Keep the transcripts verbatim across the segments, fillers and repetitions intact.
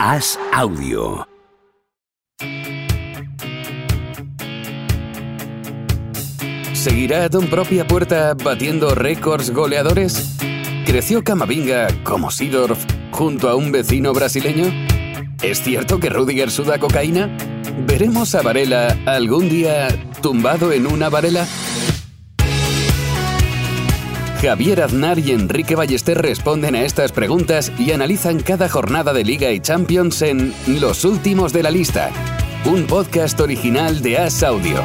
A S Audio. ¿Seguirá a Don propia puerta batiendo récords goleadores? ¿Creció Camavinga como Seedorf junto a un vecino brasileño? ¿Es cierto que Rudiger suda cocaína? ¿Veremos a Varela algún día tumbado en una Varela? Javier Aznar y Enrique Ballester responden a estas preguntas y analizan cada jornada de Liga y Champions en Los Últimos de la Lista, un podcast original de A S Audio.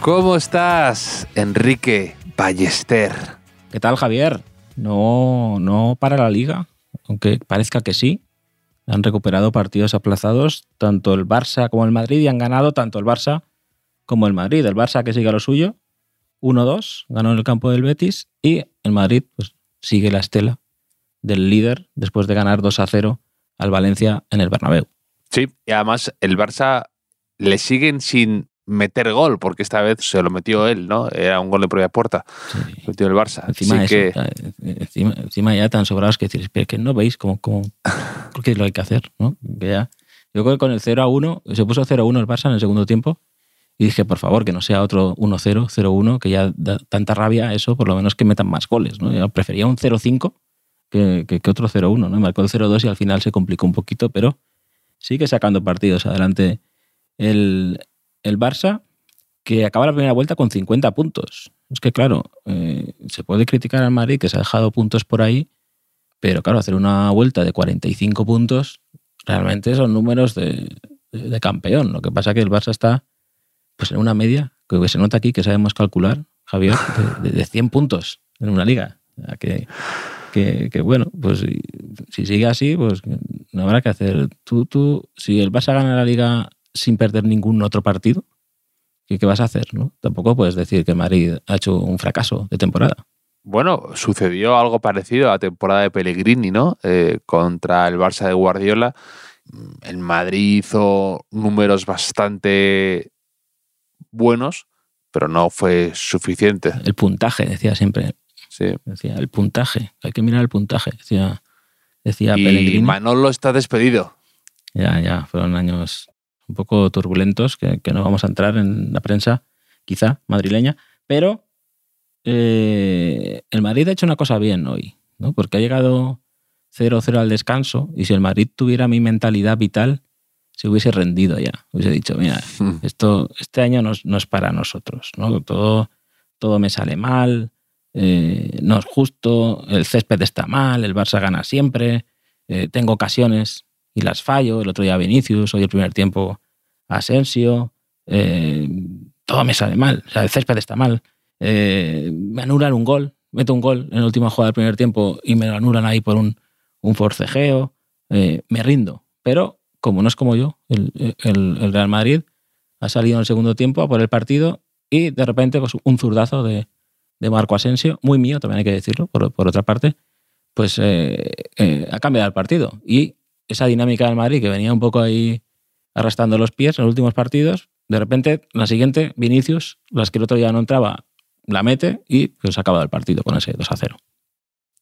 ¿Cómo estás, Enrique Ballester? ¿Qué tal, Javier? No, no para la Liga, aunque parezca que sí. Han recuperado partidos aplazados, tanto el Barça como el Madrid, y han ganado tanto el Barça como el Madrid. El Barça, que sigue a lo suyo, uno dos, ganó en el campo del Betis, y el Madrid pues, sigue la estela del líder después de ganar dos a cero al Valencia en el Bernabéu. Sí, y además el Barça le siguen sin meter gol, porque esta vez se lo metió él, ¿no? Era un gol de propia puerta, sí. Lo metió el Barça. Encima, Así eso, que... encima, encima ya tan sobrados que decir, pero que no veis cómo... cómo... Creo que lo hay que hacer, ¿no? Que ya. Yo creo que con el cero a uno, se puso cero a uno el Barça en el segundo tiempo y dije, por favor, que no sea otro uno cero, cero uno, que ya da tanta rabia eso, por lo menos que metan más goles, ¿no? Yo prefería un cero cinco que, que, que otro cero uno, ¿no? Marcó el cero dos y al final se complicó un poquito, pero sigue sacando partidos adelante el, el Barça, que acaba la primera vuelta con cincuenta puntos. Es que, claro, eh, se puede criticar al Madrid que se ha dejado puntos por ahí, pero claro, hacer una vuelta de cuarenta y cinco puntos realmente son números de, de, de campeón. Lo que pasa es que el Barça está pues, en una media, que se nota aquí que sabemos calcular, Javier, de, de, de cien puntos en una liga. Que, que, que bueno, pues si, si sigue así, pues no habrá que hacer. Tú, tú, si el Barça gana la liga sin perder ningún otro partido, ¿qué, qué vas a hacer? ¿No? Tampoco puedes decir que Madrid ha hecho un fracaso de temporada. Bueno, sucedió algo parecido a la temporada de Pellegrini, ¿no? Eh, contra el Barça de Guardiola. El Madrid hizo números bastante buenos, pero no fue suficiente. El puntaje, decía siempre. Sí. Decía, el puntaje. Hay que mirar el puntaje, decía, decía y Pellegrini. Y Manolo está despedido. Ya, ya. Fueron años un poco turbulentos que, que no vamos a entrar en la prensa, quizá, madrileña, pero... Eh, el Madrid ha hecho una cosa bien hoy, ¿no? Porque ha llegado cero cero al descanso y si el Madrid tuviera mi mentalidad vital se hubiese rendido ya, hubiese dicho mira, esto, este año no, no es para nosotros, ¿no? todo, todo me sale mal, eh, no es justo, el césped está mal, el Barça gana siempre, eh, tengo ocasiones y las fallo, el otro día Vinicius, hoy el primer tiempo Asensio, eh, todo me sale mal, o sea, el césped está mal. Eh, me anulan un gol, meto un gol en la última jugada del primer tiempo y me lo anulan ahí por un, un forcejeo, eh, me rindo, pero como no es como yo, el, el, el Real Madrid ha salido en el segundo tiempo a por el partido y de repente pues, un zurdazo de, de Marco Asensio, muy mío también hay que decirlo, por, por otra parte, pues eh, eh, ha cambiado el partido y esa dinámica del Madrid que venía un poco ahí arrastrando los pies en los últimos partidos, de repente la siguiente, Vinicius, las que el otro día no entraba, la mete y se pues, ha acabado el partido con ese dos a cero.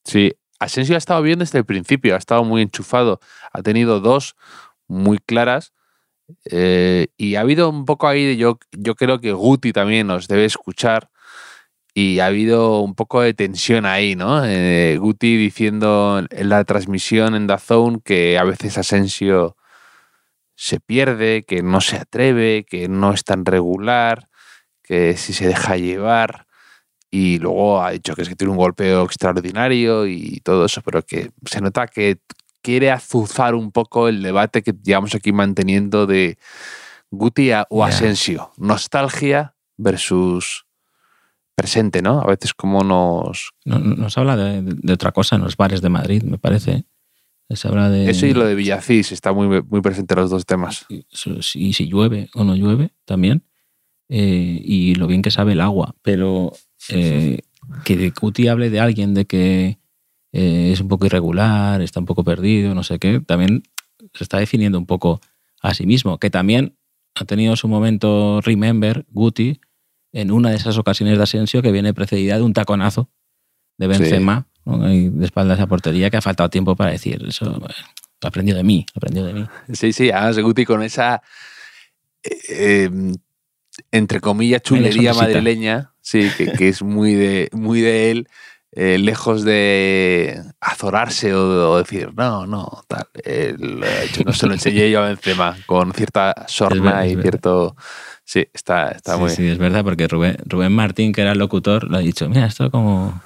Sí, Asensio ha estado bien desde el principio, ha estado muy enchufado, ha tenido dos muy claras eh, y ha habido un poco ahí, de yo, yo creo que Guti también nos debe escuchar y ha habido un poco de tensión ahí, ¿no? Eh, Guti diciendo en la transmisión en DAZN que a veces Asensio se pierde, que no se atreve, que no es tan regular, que si se deja llevar... Y luego ha dicho que es que tiene un golpeo extraordinario y todo eso, pero que se nota que quiere azuzar un poco el debate que llevamos aquí manteniendo de Guti o Asensio. Yeah. Nostalgia versus presente, ¿no? A veces como nos... No, nos habla de, de, de otra cosa en los bares de Madrid, me parece. Se habla de... Eso y lo de Villacís, está muy, muy presente los dos temas. Y si, si llueve o no llueve también. Eh, y lo bien que sabe el agua, pero... Eh, que Guti hable de alguien de que eh, es un poco irregular, está un poco perdido, no sé qué, también se está definiendo un poco a sí mismo, que también ha tenido su momento remember Guti en una de esas ocasiones de Asensio que viene precedida de un taconazo de Benzema, sí, ¿no? De espalda a esa portería, que ha faltado tiempo para decir eso. Lo ha aprendido de mí, lo ha aprendido de mí. Sí, sí, además Guti con esa, eh, entre comillas, chulería madrileña, sí, que, que es muy de, muy de él, eh, lejos de azorarse o, o decir, no, no, tal. Eh, lo he hecho, no se lo enseñé yo a Benzema, con cierta sorna y cierto... Sí, está, está sí, muy sí, bien. Sí, es verdad, porque Rubén, Rubén Martín, que era el locutor, lo ha dicho, mira, esto como,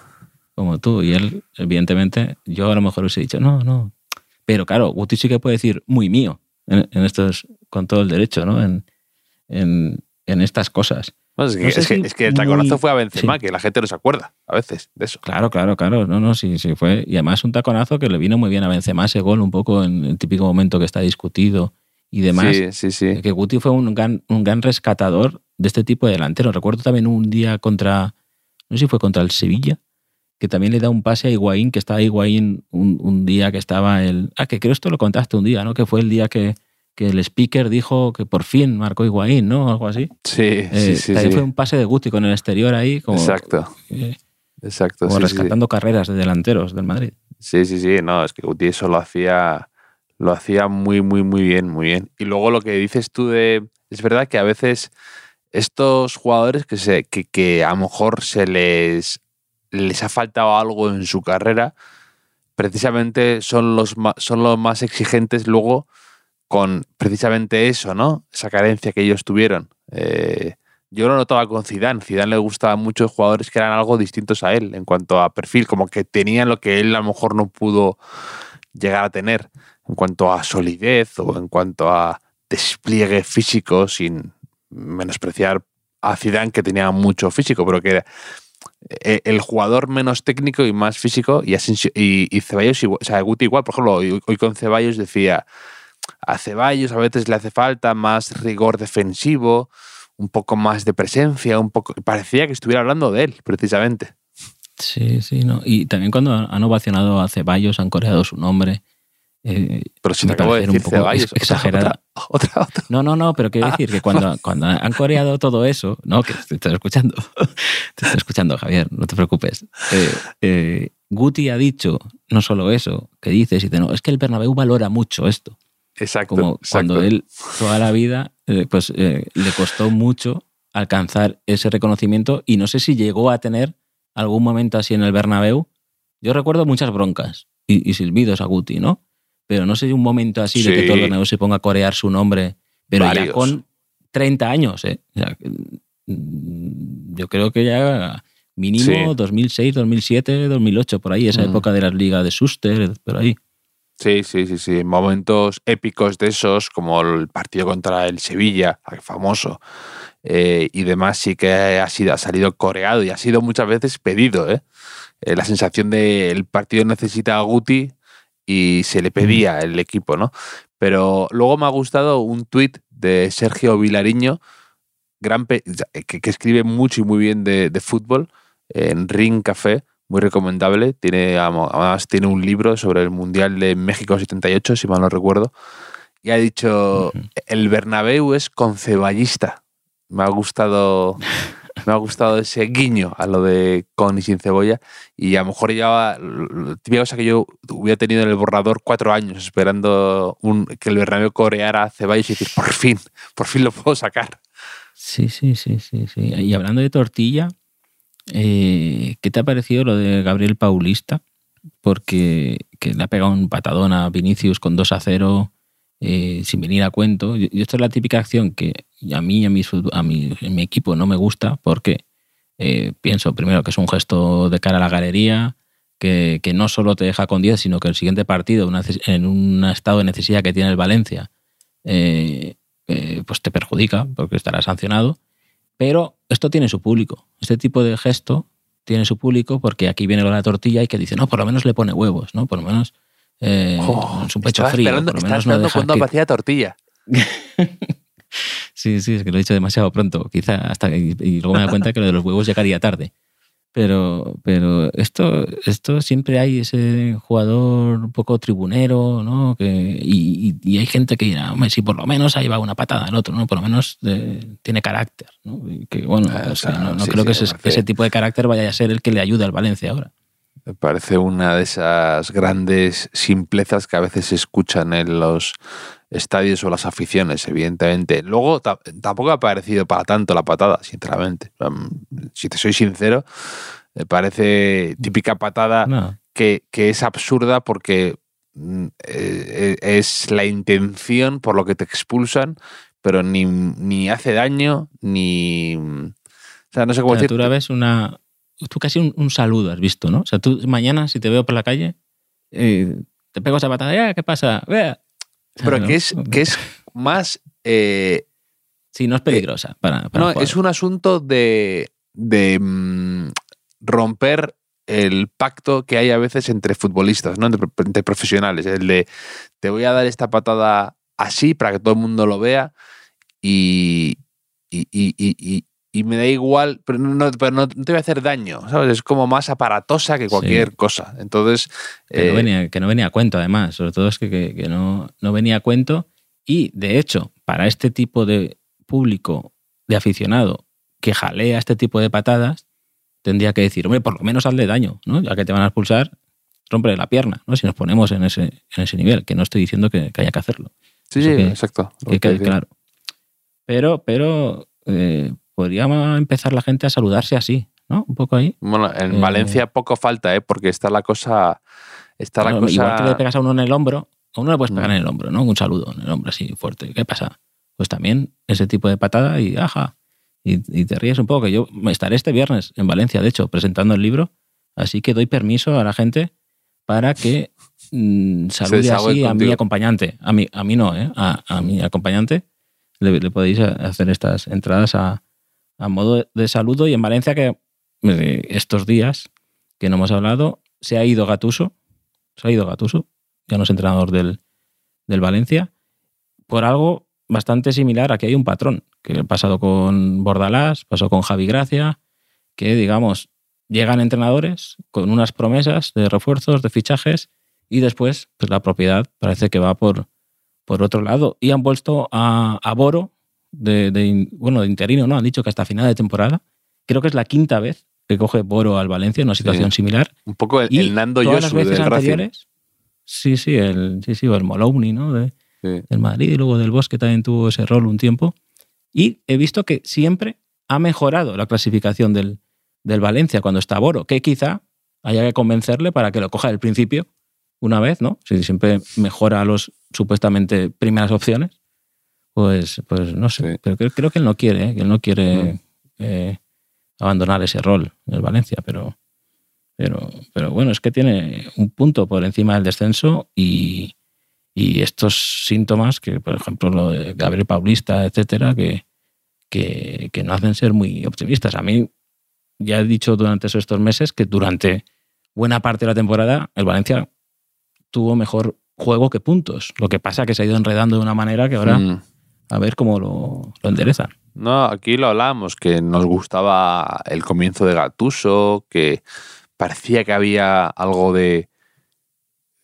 como tú. Y él, evidentemente, yo a lo mejor hubiese dicho, no, no. Pero claro, Guti sí que puede decir muy mío en, en estos, con todo el derecho, ¿no? En, en, en estas cosas. No, es, que, no sé es, si que, es que el taconazo muy... fue a Benzema, sí, que la gente no se acuerda a veces de eso. Claro, claro, claro. No, no, sí, sí fue. Y además un taconazo que le vino muy bien a Benzema ese gol, un poco en el típico momento que está discutido y demás. Sí, sí, sí. Que Guti fue un gran, un gran rescatador de este tipo de delanteros. Recuerdo también un día contra, no sé si fue contra el Sevilla, que también le da un pase a Higuaín, que estaba Higuaín un, un día que estaba el... Ah, que creo esto lo contaste un día, ¿no? Que fue el día que, que el speaker dijo que por fin marcó Higuaín, ¿no? Algo así. Sí, eh, sí, sí. Ahí sí fue un pase de Guti con el exterior ahí. Como, exacto. Eh, exacto. Como sí, rescatando sí, carreras de delanteros del Madrid. Sí, sí, sí. No, es que Guti eso lo hacía... Lo hacía muy, muy, muy bien, muy bien. Y luego lo que dices tú de... Es verdad que a veces estos jugadores que, se, que, que a lo mejor se les, les ha faltado algo en su carrera, precisamente son los, son los más exigentes luego con precisamente eso, ¿no? Esa carencia que ellos tuvieron. Eh, yo lo notaba con Zidane. Zidane le gustaban muchos jugadores que eran algo distintos a él en cuanto a perfil, como que tenían lo que él a lo mejor no pudo llegar a tener. En cuanto a solidez o en cuanto a despliegue físico, sin menospreciar a Zidane, que tenía mucho físico, pero que era el jugador menos técnico y más físico. Y, Asensio, y, y Ceballos, igual, o sea, Guti igual, por ejemplo, hoy, hoy con Ceballos decía, a Ceballos a veces le hace falta más rigor defensivo, un poco más de presencia, un poco parecía que estuviera hablando de él, precisamente. Sí, sí, no. Y también cuando han ovacionado a Ceballos, han coreado su nombre. Eh, pero si me acabo de decir un poco Ceballos, exagerada. Otra, otra, otra. No, no, no, pero quiero decir ah, que cuando, cuando han coreado todo eso, no, que te estoy escuchando, te estoy escuchando, Javier, no te preocupes. Eh, eh, Guti ha dicho no solo eso, que dices, y dice, no, es que el Bernabéu valora mucho esto. Exacto. Como cuando exacto. él toda la vida eh, pues, eh, le costó mucho alcanzar ese reconocimiento, y no sé si llegó a tener algún momento así en el Bernabéu. Yo recuerdo muchas broncas y, y silbidos a Guti, ¿no? Pero no sé, un momento así sí. de que todo el Bernabéu se ponga a corear su nombre, pero Varios. ya con treinta años, ¿eh? O sea, yo creo que ya mínimo sí. dos mil seis, dos mil siete, dos mil ocho, por ahí, esa mm. época de las ligas de Schuster, por ahí. Sí, sí, sí, sí. Momentos épicos de esos, como el partido contra el Sevilla, el famoso, eh, y demás, sí que ha, sido, ha salido coreado y ha sido muchas veces pedido, ¿eh? Eh, la sensación de el partido necesita a Guti, y se le pedía el equipo, ¿no? Pero luego me ha gustado un tuit de Sergio Vilariño, gran pe que, que escribe mucho y muy bien de, de fútbol, en Ring Café, muy recomendable. Tiene, además tiene un libro sobre el Mundial de México setenta y ocho, si mal no recuerdo, y ha dicho, uh-huh. el Bernabéu es conceballista. Me ha gustado... Me ha gustado ese guiño a lo de con y sin cebolla. Y a lo mejor ya la típica cosa que yo hubiera tenido en el borrador cuatro años esperando un, que el Bernabéu coreara a Ceballos y decir, por fin, por fin lo puedo sacar. Sí, sí, sí, sí, sí. Y hablando de tortilla, eh, ¿qué te ha parecido lo de Gabriel Paulista? Porque que le ha pegado un patadón a Vinicius con dos a cero eh, sin venir a cuento. Y esto es la típica acción que... Y a mí, a mi, a mi, a mi equipo no me gusta porque eh, pienso primero que es un gesto de cara a la galería, que, que no solo te deja con diez, sino que el siguiente partido, una, en un estado de necesidad que tiene el Valencia, eh, eh, pues te perjudica porque estará sancionado. Pero esto tiene su público. Este tipo de gesto tiene su público porque aquí viene la tortilla y que dice, no, por lo menos le pone huevos, ¿no? Por lo menos eh, oh, con su pecho frío. Por lo menos no deja cuando aparecía tortilla. Sí, sí, es que lo he dicho demasiado pronto, quizá hasta y, y luego me da cuenta que lo de los huevos llegaría tarde. Pero, pero esto, esto siempre hay ese jugador un poco tribunero, ¿no? Que, y, y, y hay gente que dirá, hombre, si por lo menos ahí va una patada al otro, ¿no? Por lo menos eh, tiene carácter, ¿no? Que bueno, ah, o sea, claro, no, no sí, creo sí, que, ese, que ese tipo de carácter vaya a ser el que le ayude al Valencia ahora. Me parece una de esas grandes simplezas que a veces se escuchan en los estadios o las aficiones, evidentemente. Luego, tampoco ha parecido para tanto la patada, sinceramente. Si te soy sincero, me parece típica patada no. que, que es absurda porque es la intención por lo que te expulsan, pero ni, ni hace daño, ni... O sea, no sé cómo o sea, decir. Tú la ves una... Tú casi un, un saludo has visto, ¿no? O sea, tú mañana, si te veo por la calle, eh, te pego esa patada, ¡ah, qué pasa! ¡Vea! Pero no, que, es, no. que es más... Eh, sí, no es peligrosa. Eh, para, para no, es un asunto de, de mm, romper el pacto que hay a veces entre futbolistas, ¿no? Entre, entre profesionales. El de, te voy a dar esta patada así para que todo el mundo lo vea y... y, y, y, y Y me da igual, pero no, pero no te voy a hacer daño, ¿sabes? Es como más aparatosa que cualquier sí. cosa. Entonces... Que, eh... no venía, que no venía a cuento, además. Sobre todo es que, que, que no, no venía a cuento. Y, de hecho, para este tipo de público, de aficionado, que jalea este tipo de patadas, tendría que decir, hombre, por lo menos hazle daño, ¿no? Ya que te van a expulsar, rómpele la pierna, ¿no? Si nos ponemos en ese, en ese nivel, que no estoy diciendo que, que haya que hacerlo. Sí, Eso sí, que, exacto. Que quede claro. Pero, pero... Eh, podría empezar la gente a saludarse así, ¿no? Un poco ahí. Bueno, en eh, Valencia poco falta, ¿eh? Porque está la cosa... Está bueno, la cosa... Igual que le pegas a uno en el hombro, a uno le puedes pegar en el hombro, ¿no? Un saludo en el hombro así fuerte. ¿Qué pasa? Pues también ese tipo de patada y ajá. Y, y te ríes un poco. Yo estaré este viernes en Valencia, de hecho, presentando el libro, así que doy permiso a la gente para que mm, salude así a mi acompañante. A mi, a mí no, ¿eh? A, a mi acompañante le, le podéis hacer estas entradas a... a modo de saludo. Y en Valencia, que estos días que no hemos hablado, se ha ido Gattuso, se ha ido Gattuso, ya no es entrenador del, del Valencia, por algo bastante similar. Aquí hay un patrón, que ha pasado con Bordalás, pasó con Javi Gracia, que, digamos, llegan entrenadores con unas promesas de refuerzos, de fichajes, y después pues la propiedad parece que va por, por otro lado. Y han vuelto a, a Boro, De, de, bueno, de interino, ¿no? Han dicho que hasta final de temporada. Creo que es la quinta vez que coge Boro al Valencia en una situación sí. similar. Un poco el, el Nando Yosu las veces del anteriores, Sí, sí, el, sí, sí, el Molouni, ¿no? De, sí. Del Madrid, y luego del Bosque también tuvo ese rol un tiempo. Y he visto que siempre ha mejorado la clasificación del, del Valencia cuando está Boro, que quizá haya que convencerle para que lo coja del principio una vez, ¿no? Si siempre mejora los supuestamente primeras opciones. Pues, pues no sé, sí. pero creo, creo que él no quiere, ¿eh? que él no quiere no. Eh, abandonar ese rol en el Valencia, pero, pero, pero bueno, es que tiene un punto por encima del descenso y, y estos síntomas, que por ejemplo lo de Gabriel Paulista, etcétera, que, que, que no hacen ser muy optimistas. A mí, ya he dicho durante estos meses que durante buena parte de la temporada el Valencia tuvo mejor juego que puntos, lo que pasa que se ha ido enredando de una manera que ahora... Mm. A ver cómo lo, lo enderezan. No, aquí lo hablábamos, que nos gustaba el comienzo de Gattuso, que parecía que había algo de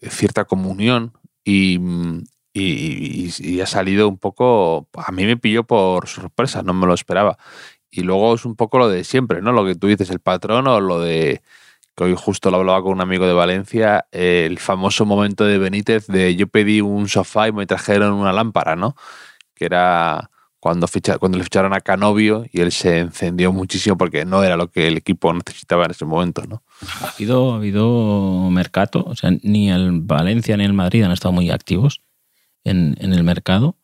cierta comunión y, y, y, y ha salido un poco... A mí me pilló por sorpresa, no me lo esperaba. Y luego es un poco lo de siempre, ¿no? Lo que tú dices, el patrón o lo de... que hoy justo lo hablaba con un amigo de Valencia, el famoso momento de Benítez de yo pedí un sofá y me trajeron una lámpara, ¿no? Que era cuando, ficha, cuando le ficharon a Canovio y él se encendió muchísimo porque no era lo que el equipo necesitaba en ese momento, ¿no? Ha habido, ha habido mercado, o sea, ni el Valencia ni el Madrid han estado muy activos en, en el mercado,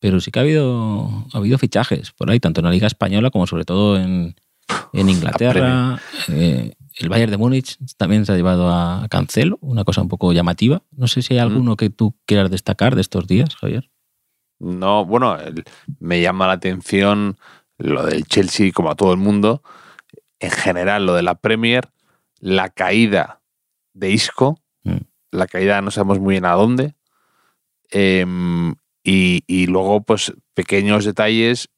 pero sí que ha habido, ha habido fichajes por ahí, tanto en la Liga Española como sobre todo en, en Inglaterra. Eh, el Bayern de Múnich también se ha llevado a Cancelo, una cosa un poco llamativa. No sé si hay alguno mm. que tú quieras destacar de estos días, Javier. No, bueno, el, me llama la atención lo del Chelsea, como a todo el mundo. En general, lo de la Premier, la caída de Isco, mm. la caída no sabemos muy bien a dónde. Eh, y, y luego, pues, pequeños detalles,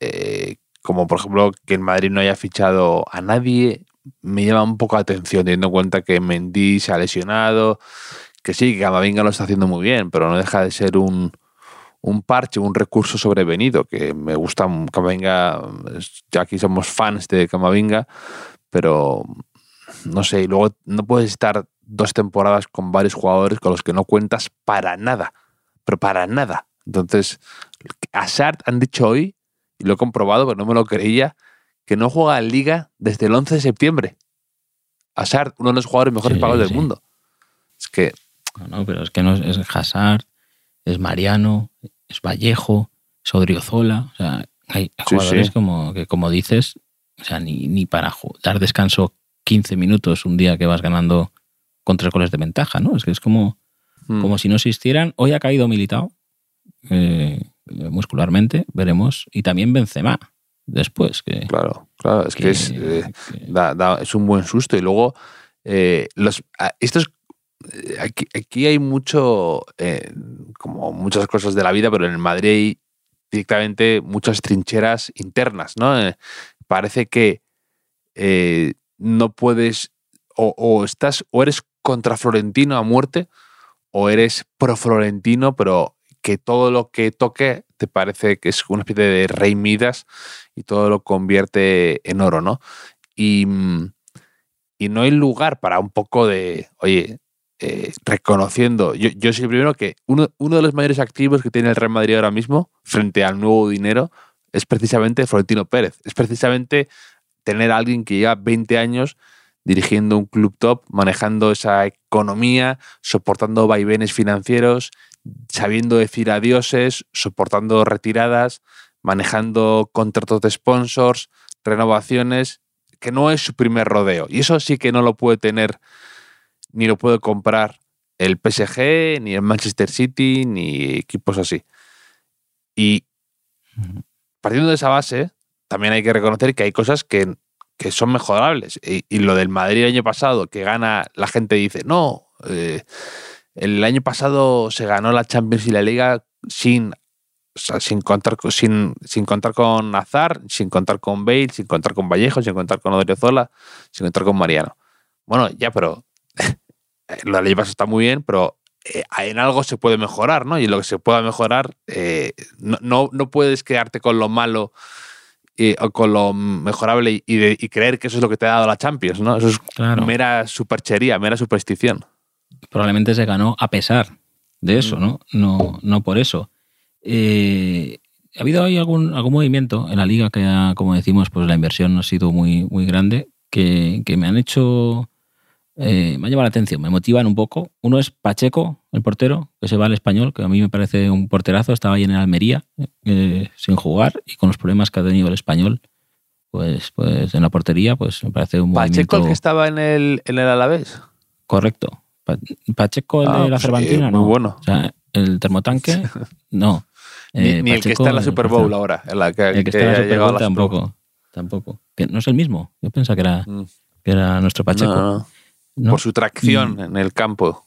eh, como por ejemplo que en Madrid no haya fichado a nadie, me llama un poco la atención, teniendo en cuenta que Mendy se ha lesionado, que sí, que Camavinga lo está haciendo muy bien, pero no deja de ser un... un parche, un recurso sobrevenido, que me gusta Camavinga, ya aquí somos fans de Camavinga, pero no sé, y luego no puedes estar dos temporadas con varios jugadores con los que no cuentas para nada, pero para nada. Entonces, Hazard han dicho hoy, y lo he comprobado, pero no me lo creía, que no juega en Liga desde el once de septiembre. Hazard, uno de los jugadores mejores sí, pagados sí. del mundo. Es que... No, no, pero es que no es, es Hazard, es Mariano, es Vallejo, es Odriozola. O sea, hay jugadores sí, sí. como que, como dices, o sea, ni, ni para dar descanso quince minutos un día que vas ganando con tres goles de ventaja, ¿no? Es que es como, mm. como si no existieran. Hoy ha caído Militao, eh, muscularmente, veremos. Y también Benzema, después. Que, claro, claro, es que, que, es, eh, que... Da, da, es un buen susto. Y luego, eh, los, estos, aquí, aquí hay mucho, eh, como muchas cosas de la vida, pero en el Madrid hay directamente muchas trincheras internas, ¿no? Eh, parece que eh, no puedes, o, o estás, o eres contra Florentino a muerte, o eres pro Florentino, pero que todo lo que toque te parece que es una especie de rey Midas y todo lo convierte en oro, ¿no? Y, y no hay lugar para un poco de, oye, eh, reconociendo, yo, yo soy el primero que uno, uno de los mayores activos que tiene el Real Madrid ahora mismo frente al nuevo dinero es precisamente Florentino Pérez, es precisamente tener a alguien que lleva veinte años dirigiendo un club top, manejando esa economía, soportando vaivenes financieros, sabiendo decir adioses, soportando retiradas, manejando contratos de sponsors, renovaciones, que no es su primer rodeo. Y eso sí que no lo puede tener, ni lo puede comprar el P S G, ni el Manchester City, ni equipos así. Y partiendo de esa base, también hay que reconocer que hay cosas que, que son mejorables. Y, y lo del Madrid el año pasado, que gana, la gente dice, no... Eh, el año pasado se ganó la Champions y la Liga sin, o sea, sin, contar, sin, sin contar con Hazard, sin contar con Bale, sin contar con Vallejo, sin contar con Odriozola, sin contar con Mariano. Bueno, ya, pero lo del año pasado está muy bien, pero eh, en algo se puede mejorar, ¿no? Y lo que se pueda mejorar, eh, no, no, no puedes quedarte con lo malo y, o con lo mejorable y, de, y creer que eso es lo que te ha dado la Champions, ¿no? Eso es claro. mera superchería, mera superstición. Probablemente se ganó a pesar de eso, ¿no? No, no por eso. Eh, ha habido ahí algún, algún movimiento en la Liga que, ha, como decimos, pues la inversión no ha sido muy, muy grande, que, que me han hecho... Eh, me ha llamado la atención, me motivan un poco. Uno es Pacheco, el portero, que se va al Español, que a mí me parece un porterazo. Estaba ahí en Almería, eh, sin jugar, y con los problemas que ha tenido el Español, pues, pues en la portería, pues me parece un movimiento... ¿Pacheco el que estaba en el, en el Alavés? Correcto. Pacheco, el ah, de la Cervantina, eh, no. Muy bueno. O sea, el termotanque, no. Eh, ni ni Pacheco, el que está en la Super Bowl el, ahora. En la que, el que, que está en la Super Bowl la tampoco. Super... tampoco. Que no es el mismo. Yo pensaba que era, mm. que era nuestro Pacheco. No, no. ¿No? Por su tracción y, en el campo.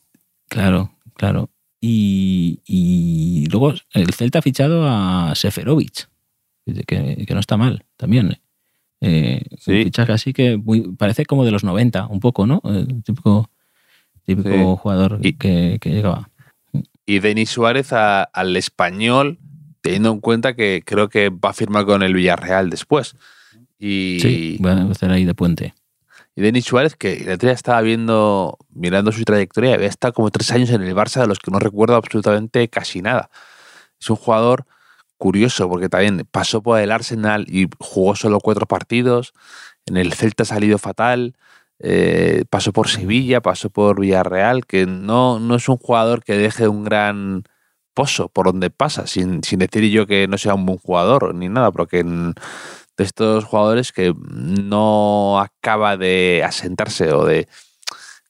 Claro, claro. Y, y luego el Celta ha fichado a Seferovic, que, que no está mal también. Eh, sí. Fichaje así que muy, parece como de los noventa, un poco, ¿no? El típico... Típico sí. jugador y, que, que llegaba. Y Denis Suárez a, al Español, teniendo en cuenta que creo que va a firmar con el Villarreal después. Y, sí, va a estar ahí de puente. Y Denis Suárez, que el otro día estaba viendo, mirando su trayectoria, había estado como tres años en el Barça, de los que no recuerdo absolutamente casi nada. Es un jugador curioso, porque también pasó por el Arsenal y jugó solo cuatro partidos. En el Celta ha salido fatal. Eh, pasó por Sevilla, pasó por Villarreal, que no, no es un jugador que deje un gran pozo por donde pasa, sin, sin decir yo que no sea un buen jugador ni nada, porque en, de estos jugadores que no acaba de asentarse o de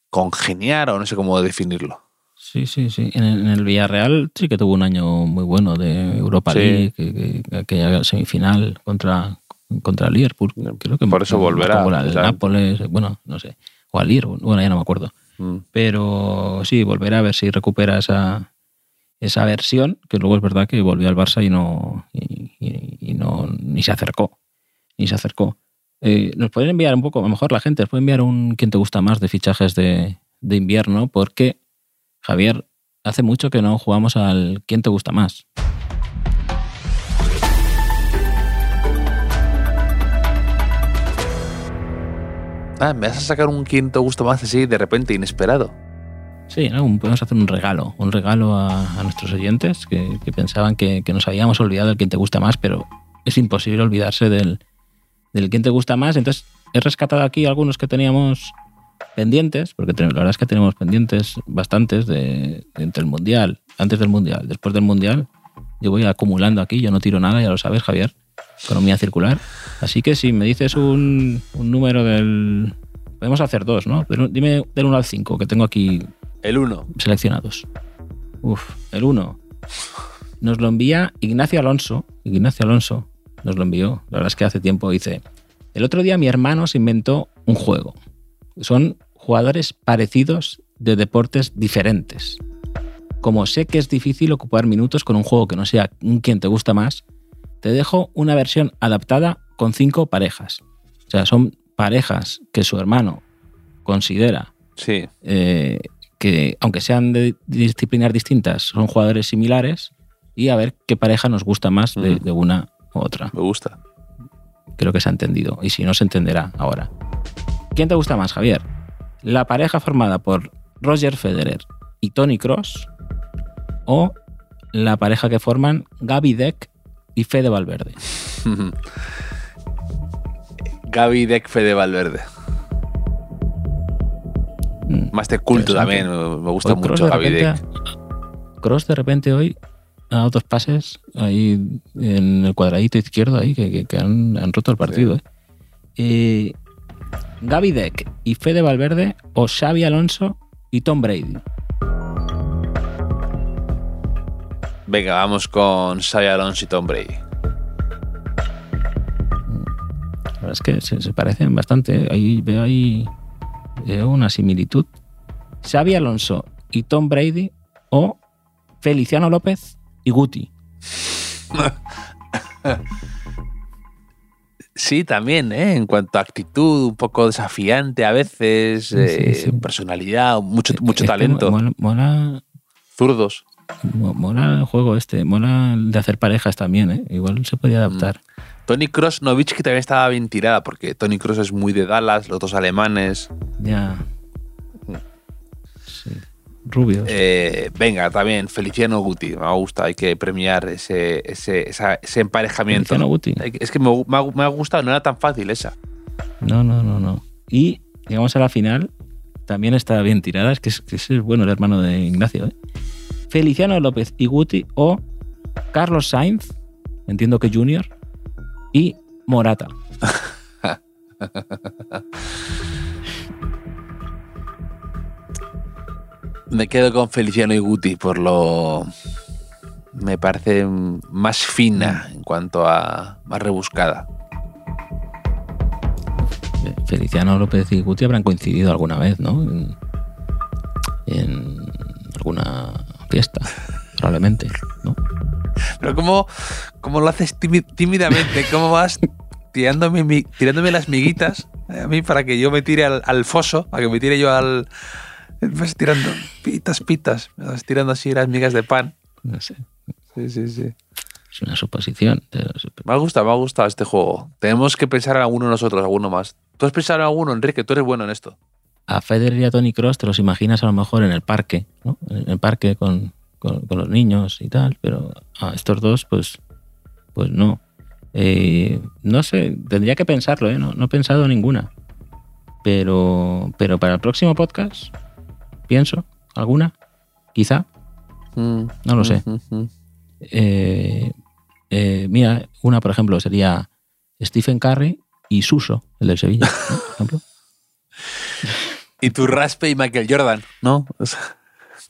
congeniar o no sé cómo definirlo. Sí, sí, sí. En el, en el Villarreal sí que tuvo un año muy bueno de Europa sí. League, que, que, aquella semifinal contra... contra el Liverpool, creo que por eso volverá al Nápoles, bueno, no sé, o al Liverpool, bueno, ya no me acuerdo, mm. pero sí, volverá a ver si recupera esa, esa versión, que luego es verdad que volvió al Barça y no, y, y, y no ni se acercó, ni se acercó. Eh, nos pueden enviar un poco, a lo mejor la gente nos puede enviar un quien te gusta más de fichajes de, de invierno, porque Javier, hace mucho que no jugamos al quien te gusta más. ah, me vas a sacar un quinto gusto más así de repente, inesperado. Sí, ¿no? Podemos hacer un regalo, un regalo a, a nuestros oyentes que, que pensaban que, que nos habíamos olvidado del quien te gusta más, pero es imposible olvidarse del, del quien te gusta más. Entonces, he rescatado aquí algunos que teníamos pendientes, porque la verdad es que tenemos pendientes bastantes de, de entre el Mundial, antes del Mundial, después del Mundial. Yo voy acumulando aquí, yo no tiro nada, ya lo sabes, Javier, economía circular. Así que si me dices un, un número del... Podemos hacer dos, ¿no? Dime del uno al cinco, que tengo aquí... El uno. Seleccionados. Uf, el uno. Nos lo envía Ignacio Alonso. Ignacio Alonso nos lo envió. La verdad es que hace tiempo dice... El otro día mi hermano se inventó un juego. Son jugadores parecidos de deportes diferentes. Como sé que es difícil ocupar minutos con un juego que no sea quien te gusta más, te dejo una versión adaptada con cinco parejas. O sea, son parejas que su hermano considera... Sí. Eh, que aunque sean de disciplinas distintas, son jugadores similares, y a ver qué pareja nos gusta más de, uh-huh. de una u otra. Me gusta. Creo que se ha entendido, y si no, se entenderá ahora. ¿Quién te gusta más, Javier? ¿La pareja formada por Roger Federer y Toni Kroos, o la pareja que forman Gaby Deck y Fede Valverde? Gaby Deck, Fede Valverde. Más de culto también, me gusta hoy mucho Gaby Deck. Kroos de repente hoy ha dado dos pases ahí en el cuadradito izquierdo ahí que, que, que han, han roto el partido. Sí. Eh. Gaby Deck y Fede Valverde, o Xavi Alonso y Tom Brady. Venga, vamos con Xavi Alonso y Tom Brady. La verdad es que se, se parecen bastante. Ahí veo ahí... una similitud. Xavi Alonso y Tom Brady, o Feliciano López y Guti. Sí, también, ¿eh? En cuanto a actitud, un poco desafiante a veces, sí, eh, sí. personalidad, mucho, mucho este talento. Mola, mola. Zurdos. Mola el juego este, mola el de hacer parejas también, ¿eh? Igual se podía adaptar. Mm. Toni Kroos, Nowitzki también estaba bien tirada, porque Toni Kroos es muy de Dallas, los dos alemanes. Ya. Sí. Rubios. Eh, venga, también Feliciano Guti, me gusta, hay que premiar ese, ese, esa, ese emparejamiento. Feliciano Guti. Es que me, me, ha, me ha gustado, no era tan fácil esa. No, no, no, no. Y llegamos a la final, también está bien tirada, es que es, que es bueno el hermano de Ignacio, ¿eh? Feliciano López y Guti, o Carlos Sainz, entiendo que Junior, y Morata. Me quedo con Feliciano y Guti por lo... Me parece más fina en cuanto a... más rebuscada. Feliciano López y Guti habrán coincidido alguna vez, ¿no? En, en alguna fiesta, probablemente, ¿no? Pero ¿cómo, cómo lo haces tímidamente? ¿Cómo vas tirándome, mi, tirándome las miguitas a mí para que yo me tire al, al foso, para que me tire yo al... Vas tirando pitas, pitas. Me vas tirando así las migas de pan. No sé. Sí, sí, sí. Es una suposición. Me ha gustado, me ha gustado este juego. Tenemos que pensar en alguno nosotros, alguno más. ¿Tú has pensado en alguno, Enrique? Tú eres bueno en esto. A Federer y a Toni Kroos te los imaginas a lo mejor en el parque, ¿no? En el parque con... Con, con los niños y tal, pero a ah, estos dos, pues, pues no. Eh, no sé, tendría que pensarlo, ¿eh? No, no he pensado ninguna. Pero, pero para el próximo podcast, pienso, alguna, quizá, mm, no lo mm, sé. Mm, mm. Eh, eh, mira, una, por ejemplo, sería Stephen Curry y Suso, el del Sevilla, ¿no? Por ejemplo. Y tu Raspe y Michael Jordan, ¿no? O sea,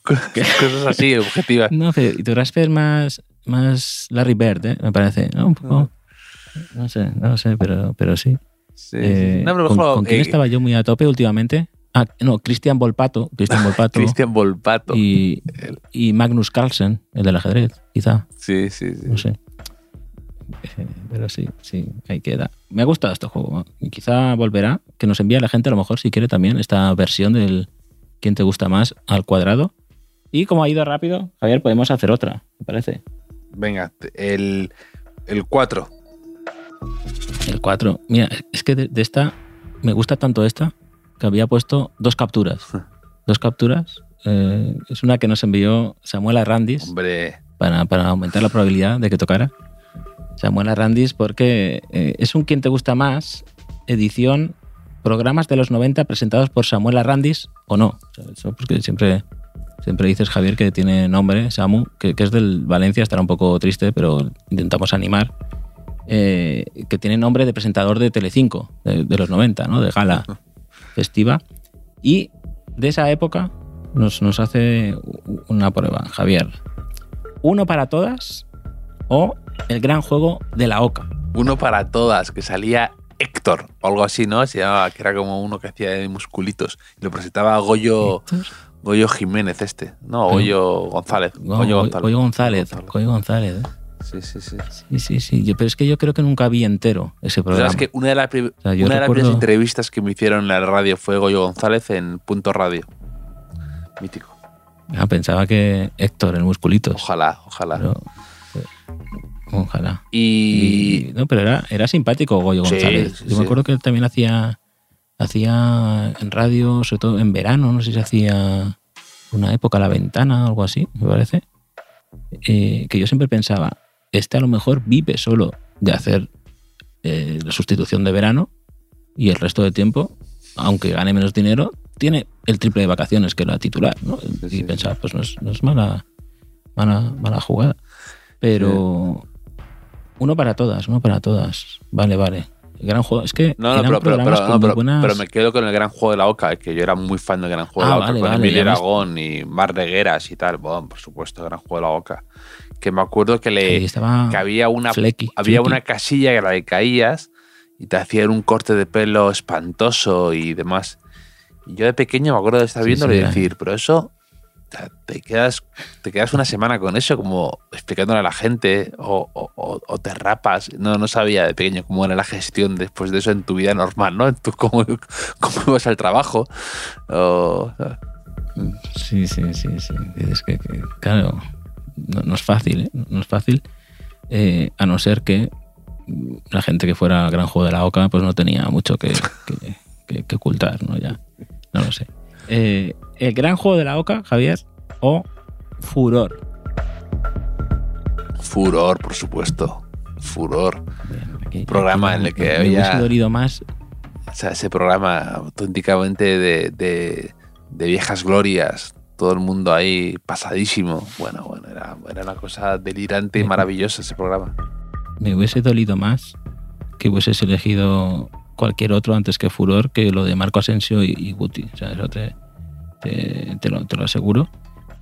cosas así, objetivas. No, y tu Rasper es más, más Larry Bird, ¿eh? Me parece, ¿no? Un poco. No sé, no sé, pero, pero sí. sí, eh, sí. No, pero ¿con, mejor, ¿con eh, quién estaba yo muy a tope últimamente? Ah, no, Cristian Volpato. Cristian Volpato. Cristian Volpato. Y, y Magnus Carlsen, el del ajedrez, quizá. Sí, sí, sí. No sé. Pero sí, sí, ahí queda. Me ha gustado este juego. Quizá volverá, que nos envíe la gente, a lo mejor, si quiere también, esta versión del ¿quién te gusta más al cuadrado? Y como ha ido rápido, Javier, podemos hacer otra, me parece. Venga, el cuatro. El cuatro. Mira, es que de, de esta, me gusta tanto esta, que había puesto dos capturas. Dos capturas. Eh, es una que nos envió Samuel Arrandis para, para aumentar la probabilidad de que tocara. Samuel Arrandis, porque eh, es un Quien te gusta más, edición programas de los noventa presentados por Samuel Arrandis o no. O sea, eso porque siempre, siempre dices, Javier, que tiene nombre, Samu, que, que es del Valencia, estará un poco triste, pero intentamos animar. Eh, que tiene nombre de presentador de Telecinco, de, de los noventa, ¿no? De gala festiva. Y de esa época nos, nos hace una prueba, Javier. Uno para todas o el gran juego de la Oca. Uno para todas, que salía Héctor o algo así, ¿no? Se llamaba, que era como uno que hacía de musculitos. Lo presentaba Goyo, Goyo Jiménez este. No, Goyo González. No, Goyo González. Goyo González. Goyo González. Goyo González, ¿eh? Sí, sí, sí. Sí, sí, sí. Yo, pero es que yo creo que nunca vi entero ese programa. O sea, es que una de, la pri- o sea, una recuerdo... de las entrevistas que me hicieron en la radio fue Goyo González en Punto Radio. Mítico. Ah, pensaba que Héctor, el musculitos. Ojalá, ojalá. Pero... Ojalá. Y... y... No, pero era, era simpático Goyo González. Sí, sí, yo me sí. acuerdo que él también hacía, hacía en radio, sobre todo en verano, no sé si hacía una época La Ventana o algo así, me parece. Eh, que yo siempre pensaba, este a lo mejor vive solo de hacer eh, la sustitución de verano y el resto del tiempo, aunque gane menos dinero, tiene el triple de vacaciones que la titular, ¿no? Sí, y sí, pensaba, pues no es, no es mala, mala, mala jugada. Pero sí. uno para todas, uno para todas. Vale, vale. El gran juego. Es que. No, no, pero, pero, pero, no pero, buenas... pero me quedo con el gran juego de la Oca, que yo era muy fan del gran juego ah, de la Oca, vale, con vale, Emilio Aragón me... y Mar Regueras y tal. Bueno, por supuesto, el gran juego de la Oca. Que me acuerdo que le estaba que había una flequi, había flequi. una casilla que la que caías y te hacían un corte de pelo espantoso y demás. Y yo de pequeño me acuerdo de estar sí, viéndolo sí, y decir, pero eso. Te quedas, te quedas una semana con eso, como explicándole a la gente, o, o, o te rapas. No, no sabía de pequeño cómo era la gestión después de eso en tu vida normal, ¿no? Tú cómo, cómo ibas al trabajo. O... Sí, sí, sí, sí. Es que, que claro, no, no es fácil, ¿eh? No es fácil, eh, a no ser que la gente que fuera gran juego de la Oca, pues no tenía mucho que, que, que, que ocultar, ¿no? Ya, no lo sé. Eh, el gran juego de la Oca, Javier, o Furor. Furor, por supuesto. Furor. Bien, aquí, programa aquí, en el que me, había... Me hubiese dolido más. O sea, ese programa auténticamente de, de, de viejas glorias. Todo el mundo ahí pasadísimo. Bueno, bueno, era, era una cosa delirante y maravillosa ese programa. Me hubiese dolido más que hubieses elegido... cualquier otro antes que Furor, que lo de Marco Asensio y, y Guti. O sea, eso te, te, te, lo, te lo aseguro.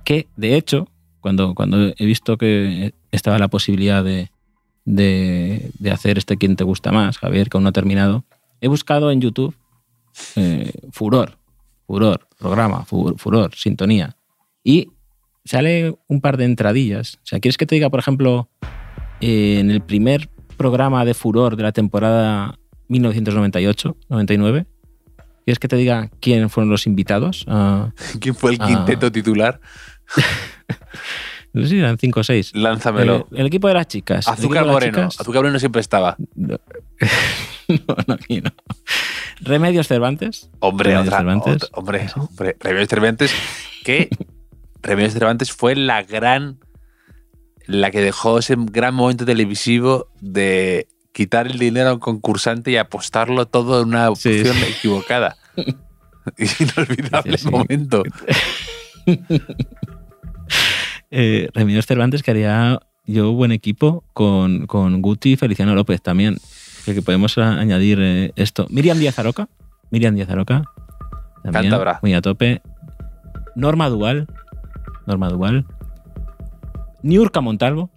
Que, de hecho, cuando, cuando he visto que estaba la posibilidad de, de, de hacer este Quien te gusta más, Javier, que aún no ha terminado, he buscado en YouTube eh, Furor, Furor, programa, Furor, Furor, sintonía. Y sale un par de entradillas. O sea, ¿quieres que te diga, por ejemplo, eh, en el primer programa de Furor de la temporada mil novecientos noventa y ocho noventa y nueve? ¿Quieres que te diga quién fueron los invitados? Uh, ¿Quién fue el quinteto uh, titular? No sé si eran cinco o seis. Lánzamelo. El, el equipo de las chicas. Azúcar Moreno. Chicas. Azúcar Moreno siempre estaba. No, no, no, aquí no. Remedios Cervantes. Hombre, Remedios otra, Cervantes. Otra, hombre, hombre. Remedios Cervantes. Que Remedios Cervantes fue la gran... la que dejó ese gran momento televisivo de... quitar el dinero a un concursante y apostarlo todo en una opción sí. equivocada. Inolvidable sí, sí. momento. eh, Remedios Cervantes, que haría yo buen equipo con, con Guti y Feliciano López también. Que podemos añadir eh, esto. Miriam Díaz Aroca. Miriam Díaz Aroca. También, cántabra. Muy a tope. Norma Dual. Norma Dual. Niurka Montalvo.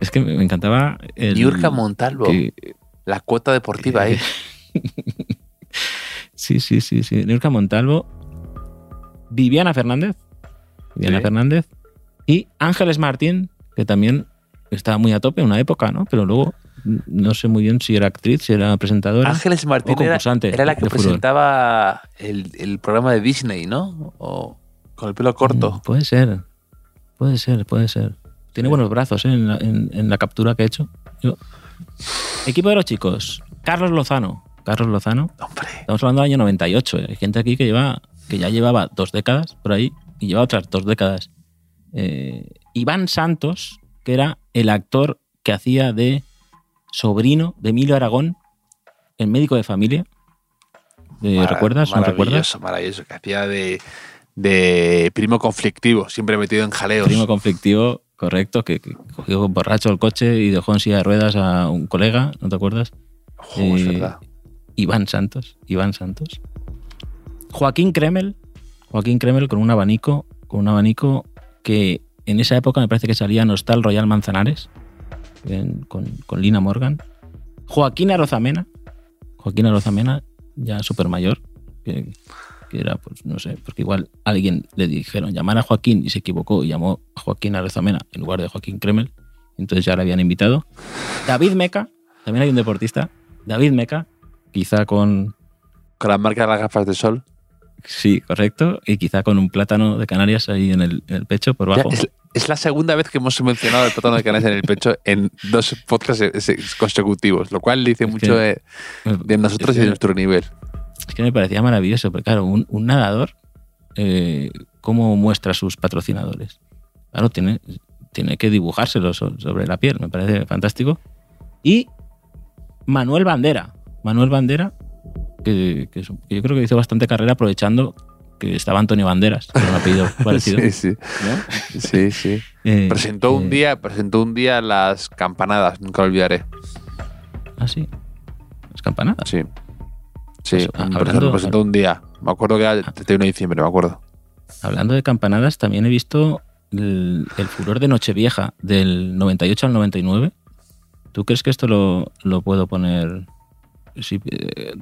Es que me encantaba... Niurka Montalvo, que, la cuota deportiva ahí. Eh. sí, sí, sí, sí. Niurka Montalvo, Viviana Fernández, Viviana sí. Fernández y Ángeles Martín, que también estaba muy a tope en una época, ¿no? Pero luego no sé muy bien si era actriz, si era presentadora. Ángeles Martín o concursante era, era la que presentaba el, el programa de Disney, ¿no? O con el pelo corto. Puede ser, puede ser, puede ser. Tiene buenos brazos, ¿eh? en, la, en, en la captura que he hecho. Yo. Equipo de los chicos. Carlos Lozano. Carlos Lozano. Hombre. Estamos hablando del año noventa y ocho. Hay gente aquí que lleva que ya llevaba dos décadas por ahí y lleva otras dos décadas. Eh, Iván Santos, que era el actor que hacía de sobrino de Emilio Aragón, el médico de familia. Eh, Mara, ¿Recuerdas? ¿No recuerdas? Maravilloso, que hacía de, de primo conflictivo, siempre metido en jaleos. Primo conflictivo, correcto, que, que cogió borracho el coche y dejó en silla de ruedas a un colega, ¿no te acuerdas? Joder, eh, es verdad. Iván Santos, Iván Santos. Joaquín Kremel, Joaquín Kremel con un abanico, con un abanico que en esa época me parece que salía en Hostal Royal Manzanares, en, con, con Lina Morgan. Joaquín Arozamena, Joaquín Arozamena, ya súper mayor, que, que era, pues no sé, porque igual alguien le dijeron llamar a Joaquín y se equivocó y llamó a Joaquín Arozamena en lugar de Joaquín Kremel, entonces ya le habían invitado. David Meca, también hay un deportista, David Meca, quizá con... Con la marca de las gafas de sol. Sí, correcto, y quizá con un plátano de Canarias ahí en el, en el pecho, por bajo. Ya, es, es la segunda vez que hemos mencionado el plátano de Canarias en el pecho en dos podcasts consecutivos, lo cual dice es mucho que, de, de nosotros es que, y de nuestro nivel. Es que me parecía maravilloso, pero claro, un, un nadador, eh, ¿cómo muestra a sus patrocinadores? Claro, tiene, tiene que dibujárselo sobre la piel, me parece fantástico. Y Manuel Bandera, Manuel Bandera, Que, que yo creo que hizo bastante carrera aprovechando que estaba Antonio Banderas, que era un apellido parecido. Sí, sí. ¿No? Sí, sí. Eh, presentó, eh, un día, presentó un día las campanadas, nunca lo olvidaré. ¿Ah, sí? ¿Las campanadas? Sí. Sí, pues, hablando, presentó un día. Me acuerdo que era el treinta y uno de diciembre, me acuerdo. Hablando de campanadas, también he visto el, el furor de Nochevieja del noventa y ocho al noventa y nueve. ¿Tú crees que esto lo, lo puedo poner...? Si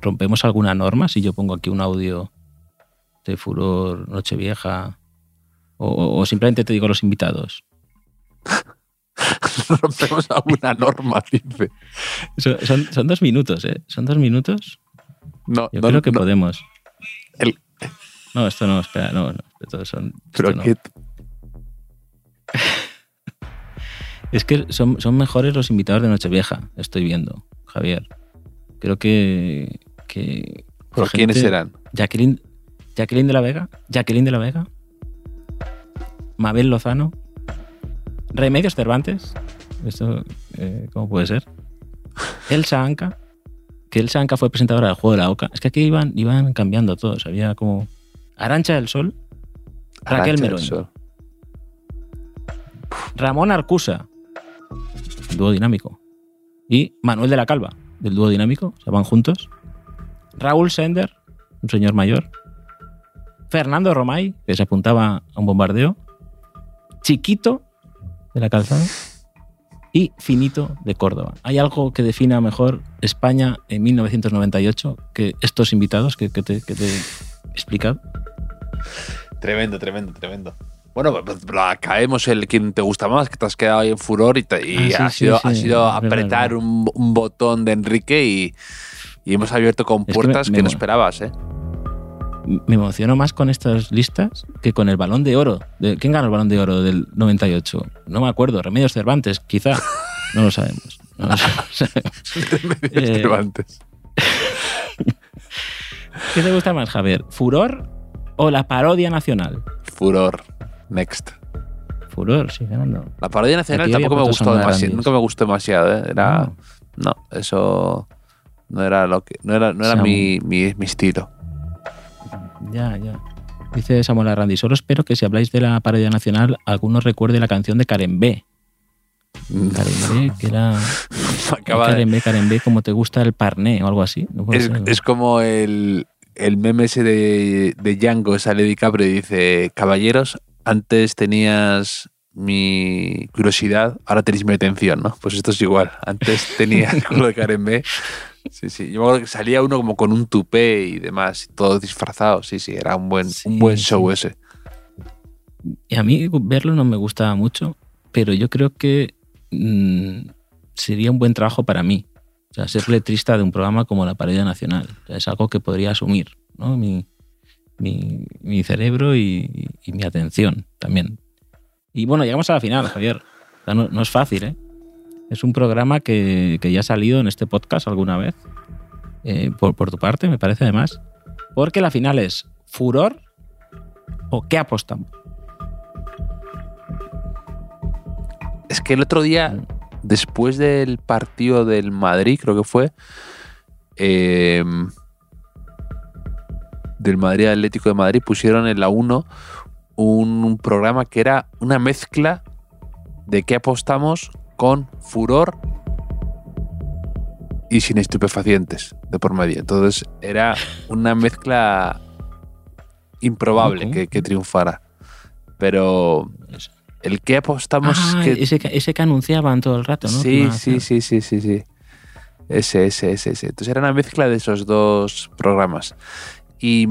rompemos alguna norma, si yo pongo aquí un audio de furor Nochevieja o, o simplemente te digo a los invitados. Rompemos alguna norma, dice. Son, son, son dos minutos, ¿eh? Son dos minutos. No, yo no, creo que no, podemos. El... No, esto no, espera, no, no. Esto son, esto Pero no. Que... Es que son, son mejores los invitados de Nochevieja, estoy viendo, Javier. Creo que... que ¿Pero gente, quiénes serán? Jacqueline, Jacqueline de la Vega. Jacqueline de la Vega. Mabel Lozano. Remedios Cervantes. Esto, eh, ¿cómo puede ser? Elsa Anca. Que Elsa Anca fue presentadora del Juego de la Oca. Es que aquí iban, iban cambiando todos. Había como... Arantxa del Sol. Arancha Raquel Meroño. Ramón Arcusa. Dúo dinámico. Y Manuel de la Calva. Del dúo dinámico, se van juntos. Raúl Sender, un señor mayor. Fernando Romay, que se apuntaba a un bombardeo. Chiquito, de la Calzada. Y Finito, de Córdoba. ¿Hay algo que defina mejor España en mil novecientos noventa y ocho que estos invitados que, que, te, que te he explicado? Tremendo, tremendo, tremendo. Bueno, pues acabemos el quien te gusta más, que te has quedado ahí en furor y, te, y ah, sí, ha sido, sí, sí. Ha sido apretar verdad, un, un botón de Enrique y, y hemos abierto con puertas es que, me, que me no esperabas, ¿eh? Me emociono más con estas listas que con el Balón de Oro. ¿De quién ganó el Balón de Oro del noventa y ocho? No me acuerdo. Remedios Cervantes, quizá. No lo sabemos. No lo sabemos. Remedios eh, Cervantes. ¿Qué te gusta más, Javier? ¿Furor o la parodia nacional? Furor. Next. Furor, sí, ganando. La parodia nacional tampoco me gustó demasiado. Nunca me gustó demasiado, ¿eh? Era, no. no, eso no era lo que, no era, no era mi, mi, mi estilo. Ya, ya. Dice Samuel Arrandi, solo espero que si habláis de la parodia nacional, alguno recuerde la canción de Karen B. Karen B, que era... Karen B, Karen B, como te gusta el parné o algo así. No es, ser, es como el, el meme ese de, de Django, sale DiCaprio y dice, caballeros, antes tenías mi curiosidad, ahora tenéis mi atención, ¿no? Pues esto es igual. Antes tenías lo de Karen B. Sí, sí. Yo me acuerdo que salía uno como con un tupé y demás, todo disfrazado. Sí, sí, era un buen, sí, un buen show sí. ese. Y a mí verlo no me gustaba mucho, pero yo creo que mmm, sería un buen trabajo para mí. O sea, ser letrista de un programa como La Parodia Nacional. O sea, es algo que podría asumir, ¿no? Mi... Mi, mi cerebro y, y mi atención también. Y bueno, llegamos a la final, Javier. O sea, no, no es fácil, ¿eh? Es un programa que, que ya ha salido en este podcast alguna vez. eh, por, por tu parte, me parece además, porque la final es furor o qué apostamos. Es que el otro día, después del partido del Madrid, creo que fue, eh, del Madrid Atlético de Madrid, pusieron en la uno un programa que era una mezcla de qué apostamos con furor y sin estupefacientes de por medio. Entonces era una mezcla improbable que, que triunfara. Pero el que apostamos... Ah, que... Ese, que, ese que anunciaban todo el rato, ¿no? Sí, sí, sí, sí, sí, sí. Ese, ese, ese, ese. Entonces era una mezcla de esos dos programas. Y...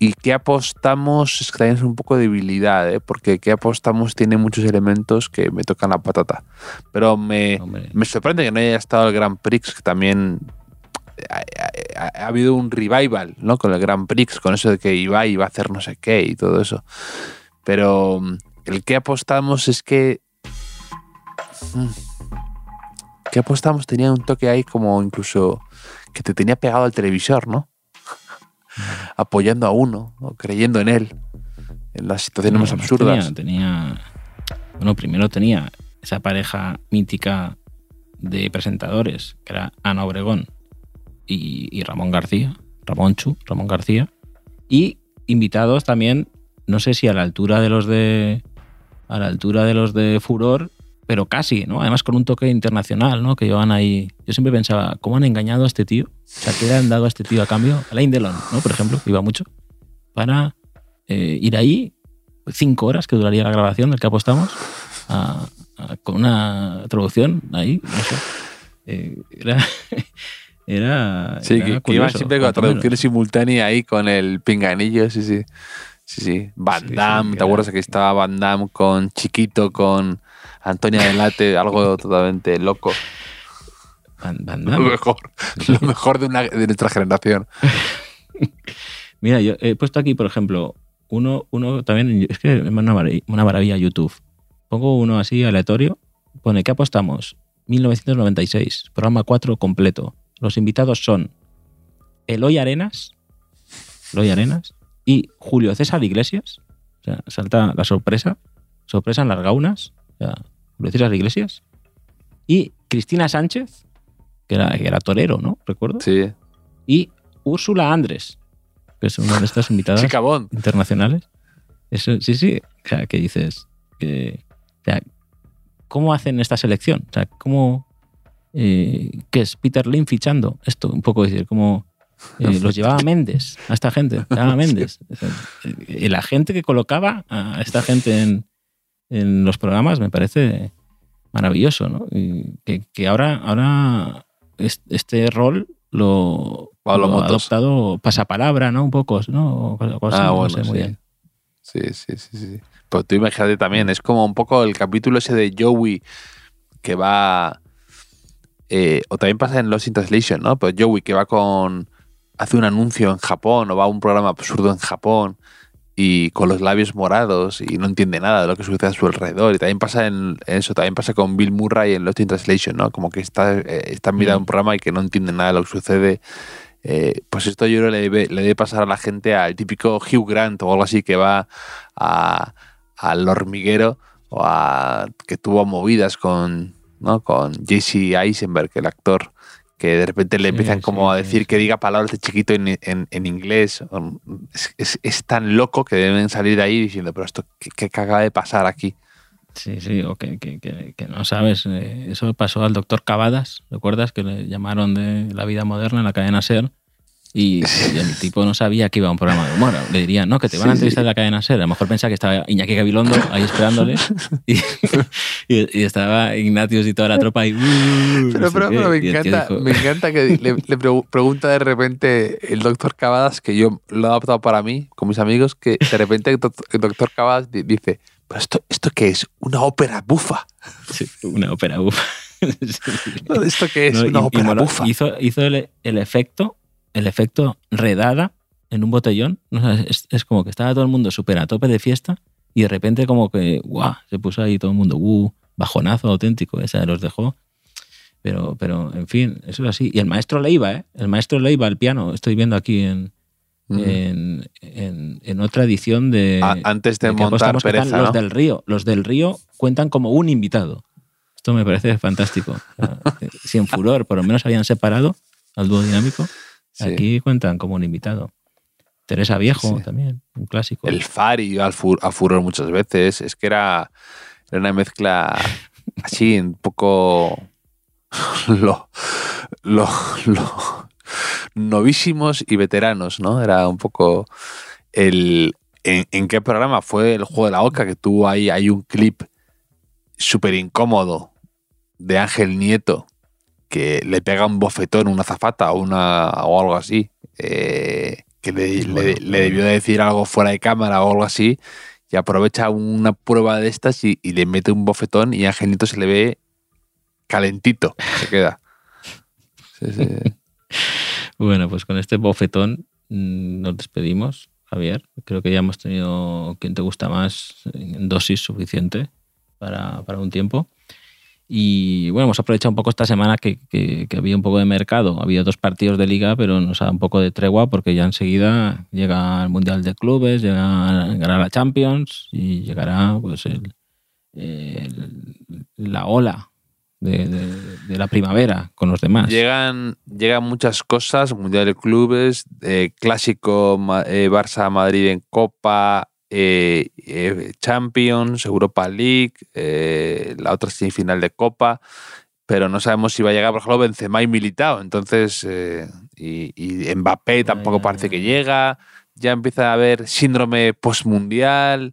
Y qué apostamos es que también es un poco de debilidad, ¿eh? Porque qué apostamos tiene muchos elementos que me tocan la patata. Pero me, me sorprende que no haya estado el Grand Prix, que también ha, ha, ha habido un revival, ¿no? Con el Grand Prix, con eso de que Ibai iba a hacer no sé qué y todo eso. Pero el qué apostamos es que... ¿Qué apostamos? Tenía un toque ahí como incluso que te tenía pegado al televisor, ¿no? Apoyando a uno, ¿no? Creyendo en él, en las situaciones no, más absurdas. Tenía, tenía, bueno, primero tenía esa pareja mítica de presentadores, que era Ana Obregón y, y Ramón García, Ramón Chu, Ramón García, y invitados también, no sé si a la altura de los de, a la altura de los de Furor, pero casi, ¿no? Además con un toque internacional, ¿no? Que llevan ahí... Yo siempre pensaba, ¿cómo han engañado a este tío? O sea, ¿qué le han dado a este tío a cambio? Alain Delon, ¿no? Por ejemplo, iba mucho. Para eh, ir ahí, cinco horas que duraría la grabación del que apostamos, a, a, con una traducción ahí, no sé. Eh, era... era sí, era que, que iban siempre con traducción simultánea ahí con el pinganillo, sí, sí. Sí, sí. Van Damme, sí, sí, ¿te acuerdas que estaba Van Damme con Chiquito, con... Antonia Delate, algo totalmente loco. Van, Van Damme. Lo mejor, lo mejor de, una, de nuestra generación. Mira, yo he puesto aquí, por ejemplo, uno, uno también, es que es una maravilla, una maravilla YouTube. Pongo uno así aleatorio, pone, ¿qué apostamos? mil novecientos noventa y seis, programa cuatro completo. Los invitados son Eloy Arenas, Eloy Arenas y Julio César Iglesias. O sea, salta la sorpresa, sorpresa en las gaunas. O sea, César Iglesias y Cristina Sánchez, que era, que era torero, ¿no? Recuerdo. Sí. Y Úrsula Andrés, que es una de estas invitadas internacionales. Eso, sí, sí. O sea, que dices, que, o sea, ¿cómo hacen esta selección? O sea, ¿cómo, eh, qué es Peter Lim fichando? Esto un poco decir, como eh, los llevaba Méndez a esta gente, llevaba Méndez. O sea, la gente que colocaba a esta gente en... en los programas me parece maravilloso, ¿no? Y que, que ahora, ahora este rol lo, lo ha adoptado pasapalabra, ¿no? Un poco, ¿no? Cosa, ah, bueno, no sé, sí. Muy bien. Sí, sí, sí, sí. Pero tú imagínate también, es como un poco el capítulo ese de Joey que va... Eh, o también pasa en Lost in Translation, ¿no? Pero Joey que va con... hace un anuncio en Japón o va a un programa absurdo en Japón y con los labios morados y no entiende nada de lo que sucede a su alrededor. Y también pasa en eso, también pasa con Bill Murray en Lost in Translation, ¿no? Como que está, está mirando mm. un programa y que no entiende nada de lo que sucede. Eh, pues esto yo creo que le debe, le debe pasar a la gente al típico Hugh Grant o algo así que va a, al hormiguero o a que tuvo movidas con, ¿no? Con Jesse Eisenberg, el actor, que de repente le empiezan sí, como sí, a decir sí. que diga palabras de chiquito en, en, en inglés. Es, es, es tan loco que deben salir de ahí diciendo, pero esto, ¿qué, qué acaba de pasar aquí? Sí, sí, o que, que, que, que no sabes. Eso pasó al doctor Cavadas, ¿recuerdas? Que le llamaron de La Vida Moderna en la cadena SER y, y el tipo no sabía que iba a un programa de humor. Le dirían, no, que te van a entrevistar sí, sí. de la cadena SER. A lo mejor pensaba que estaba Iñaki Gabilondo ahí esperándole y, y, y estaba Ignatius y toda la tropa ahí. Uh, pero, no sé pero, pero me, encanta, dijo, me encanta que le, le pregunta de repente el doctor Cavadas, que yo lo he adaptado para mí, con mis amigos, que de repente el doctor Cavadas dice, ¿pero esto, esto qué es? ¿Una ópera bufa? Sí, una ópera bufa. No, ¿esto qué es? No, una y, ópera y mola, bufa. Hizo, hizo el, el efecto el efecto redada en un botellón, ¿no? es, es como que estaba todo el mundo súper a tope de fiesta y de repente como que ¡guau! Se puso ahí todo el mundo, ¡uh! Bajonazo auténtico, esa los dejó Pero, pero, en fin, eso es así. Y el maestro Leiva, ¿eh? El maestro Leiva, el piano. Estoy viendo aquí en, uh-huh. en, en, en otra edición de... A, antes de, de montar Pereza, están, ¿no? Los del Río. Los del Río cuentan como un invitado. Esto me parece fantástico. O sea, sin Furor, por lo menos habían separado al dúo dinámico. Sí. Aquí cuentan como un invitado. Teresa Viejo, sí. También, un clásico. El Fari al fur, a Furor muchas veces. Es que era, era una mezcla así, un poco... Lo, lo, lo novísimos y veteranos, ¿no? Era un poco el... ¿En, en qué programa fue el Juego de la Oca? Que tuvo ahí, hay un clip súper incómodo de Ángel Nieto que le pega un bofetón a una azafata o, una, o algo así, eh, que le, bueno. le, le debió de decir algo fuera de cámara o algo así, y aprovecha una prueba de estas y, y le mete un bofetón y a Ángel Nieto se le ve calentito, se queda. Sí, sí. Bueno, pues con este bofetón nos despedimos, Javier. Creo que ya hemos tenido Quien te gusta más en dosis suficiente para, para un tiempo. Y bueno, hemos aprovechado un poco esta semana que, que, que había un poco de mercado. Había dos partidos de liga, pero nos da un poco de tregua porque ya enseguida llega el Mundial de Clubes, llega, llegará la Champions y llegará pues el, el, la ola De, de, de la primavera con los demás. Llegan, llegan muchas cosas, Mundial de Clubes, eh, Clásico, eh, Barça-Madrid en Copa, eh, eh, Champions, Europa League, eh, la otra semifinal de Copa, pero no sabemos si va a llegar, por ejemplo, Benzema y Militao, entonces eh, y, y Mbappé tampoco ay, parece ay, que llega, ya empieza a haber síndrome postmundial,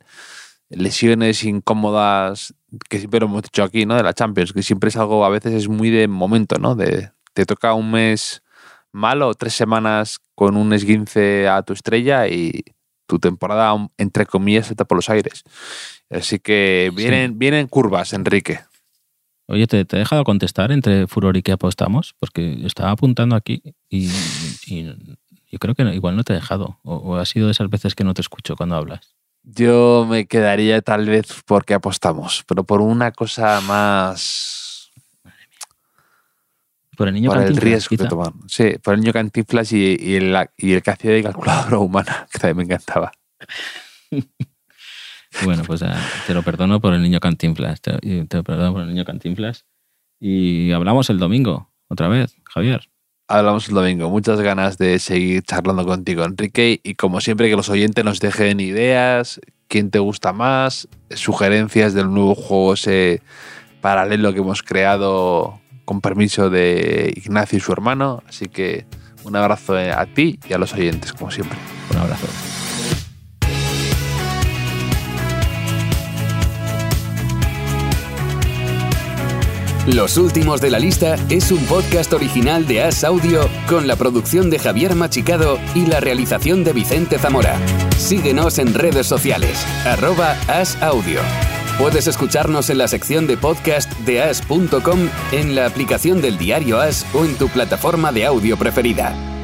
lesiones incómodas que siempre lo hemos dicho aquí, ¿no? De la Champions, que siempre es algo, a veces es muy de momento, ¿no? De, te toca un mes malo, tres semanas con un esguince a tu estrella y tu temporada, entre comillas, está por los aires. Así que vienen, sí. vienen curvas, Enrique. Oye, ¿te, te he dejado contestar entre Furor y qué apostamos? Porque estaba apuntando aquí y, y yo creo que no, igual no te he dejado. O, o ha sido de esas veces que no te escucho cuando hablas. Yo me quedaría tal vez porque apostamos, pero por una cosa más... Por el niño por Cantinflas, el riesgo quizá. Que tomar. Sí, por el niño Cantinflas y, y, el, y el que hacía de calculadora humana, que también me encantaba. Bueno, pues te lo perdono por el niño Cantinflas. Te, te lo perdono por el niño Cantinflas. Y hablamos el domingo, otra vez, Javier. Hablamos el domingo. Muchas ganas de seguir charlando contigo, Enrique. Y como siempre, que los oyentes nos dejen ideas, quién te gusta más, sugerencias del nuevo juego ese paralelo que hemos creado con permiso de Ignacio y su hermano. Así que un abrazo a ti y a los oyentes, como siempre. Un abrazo. Los Últimos de la Lista es un podcast original de A S Audio con la producción de Javier Machicado y la realización de Vicente Zamora. Síguenos en redes sociales, arroba A S Audio. Puedes escucharnos en la sección de podcast de A S punto com, en la aplicación del diario A S o en tu plataforma de audio preferida.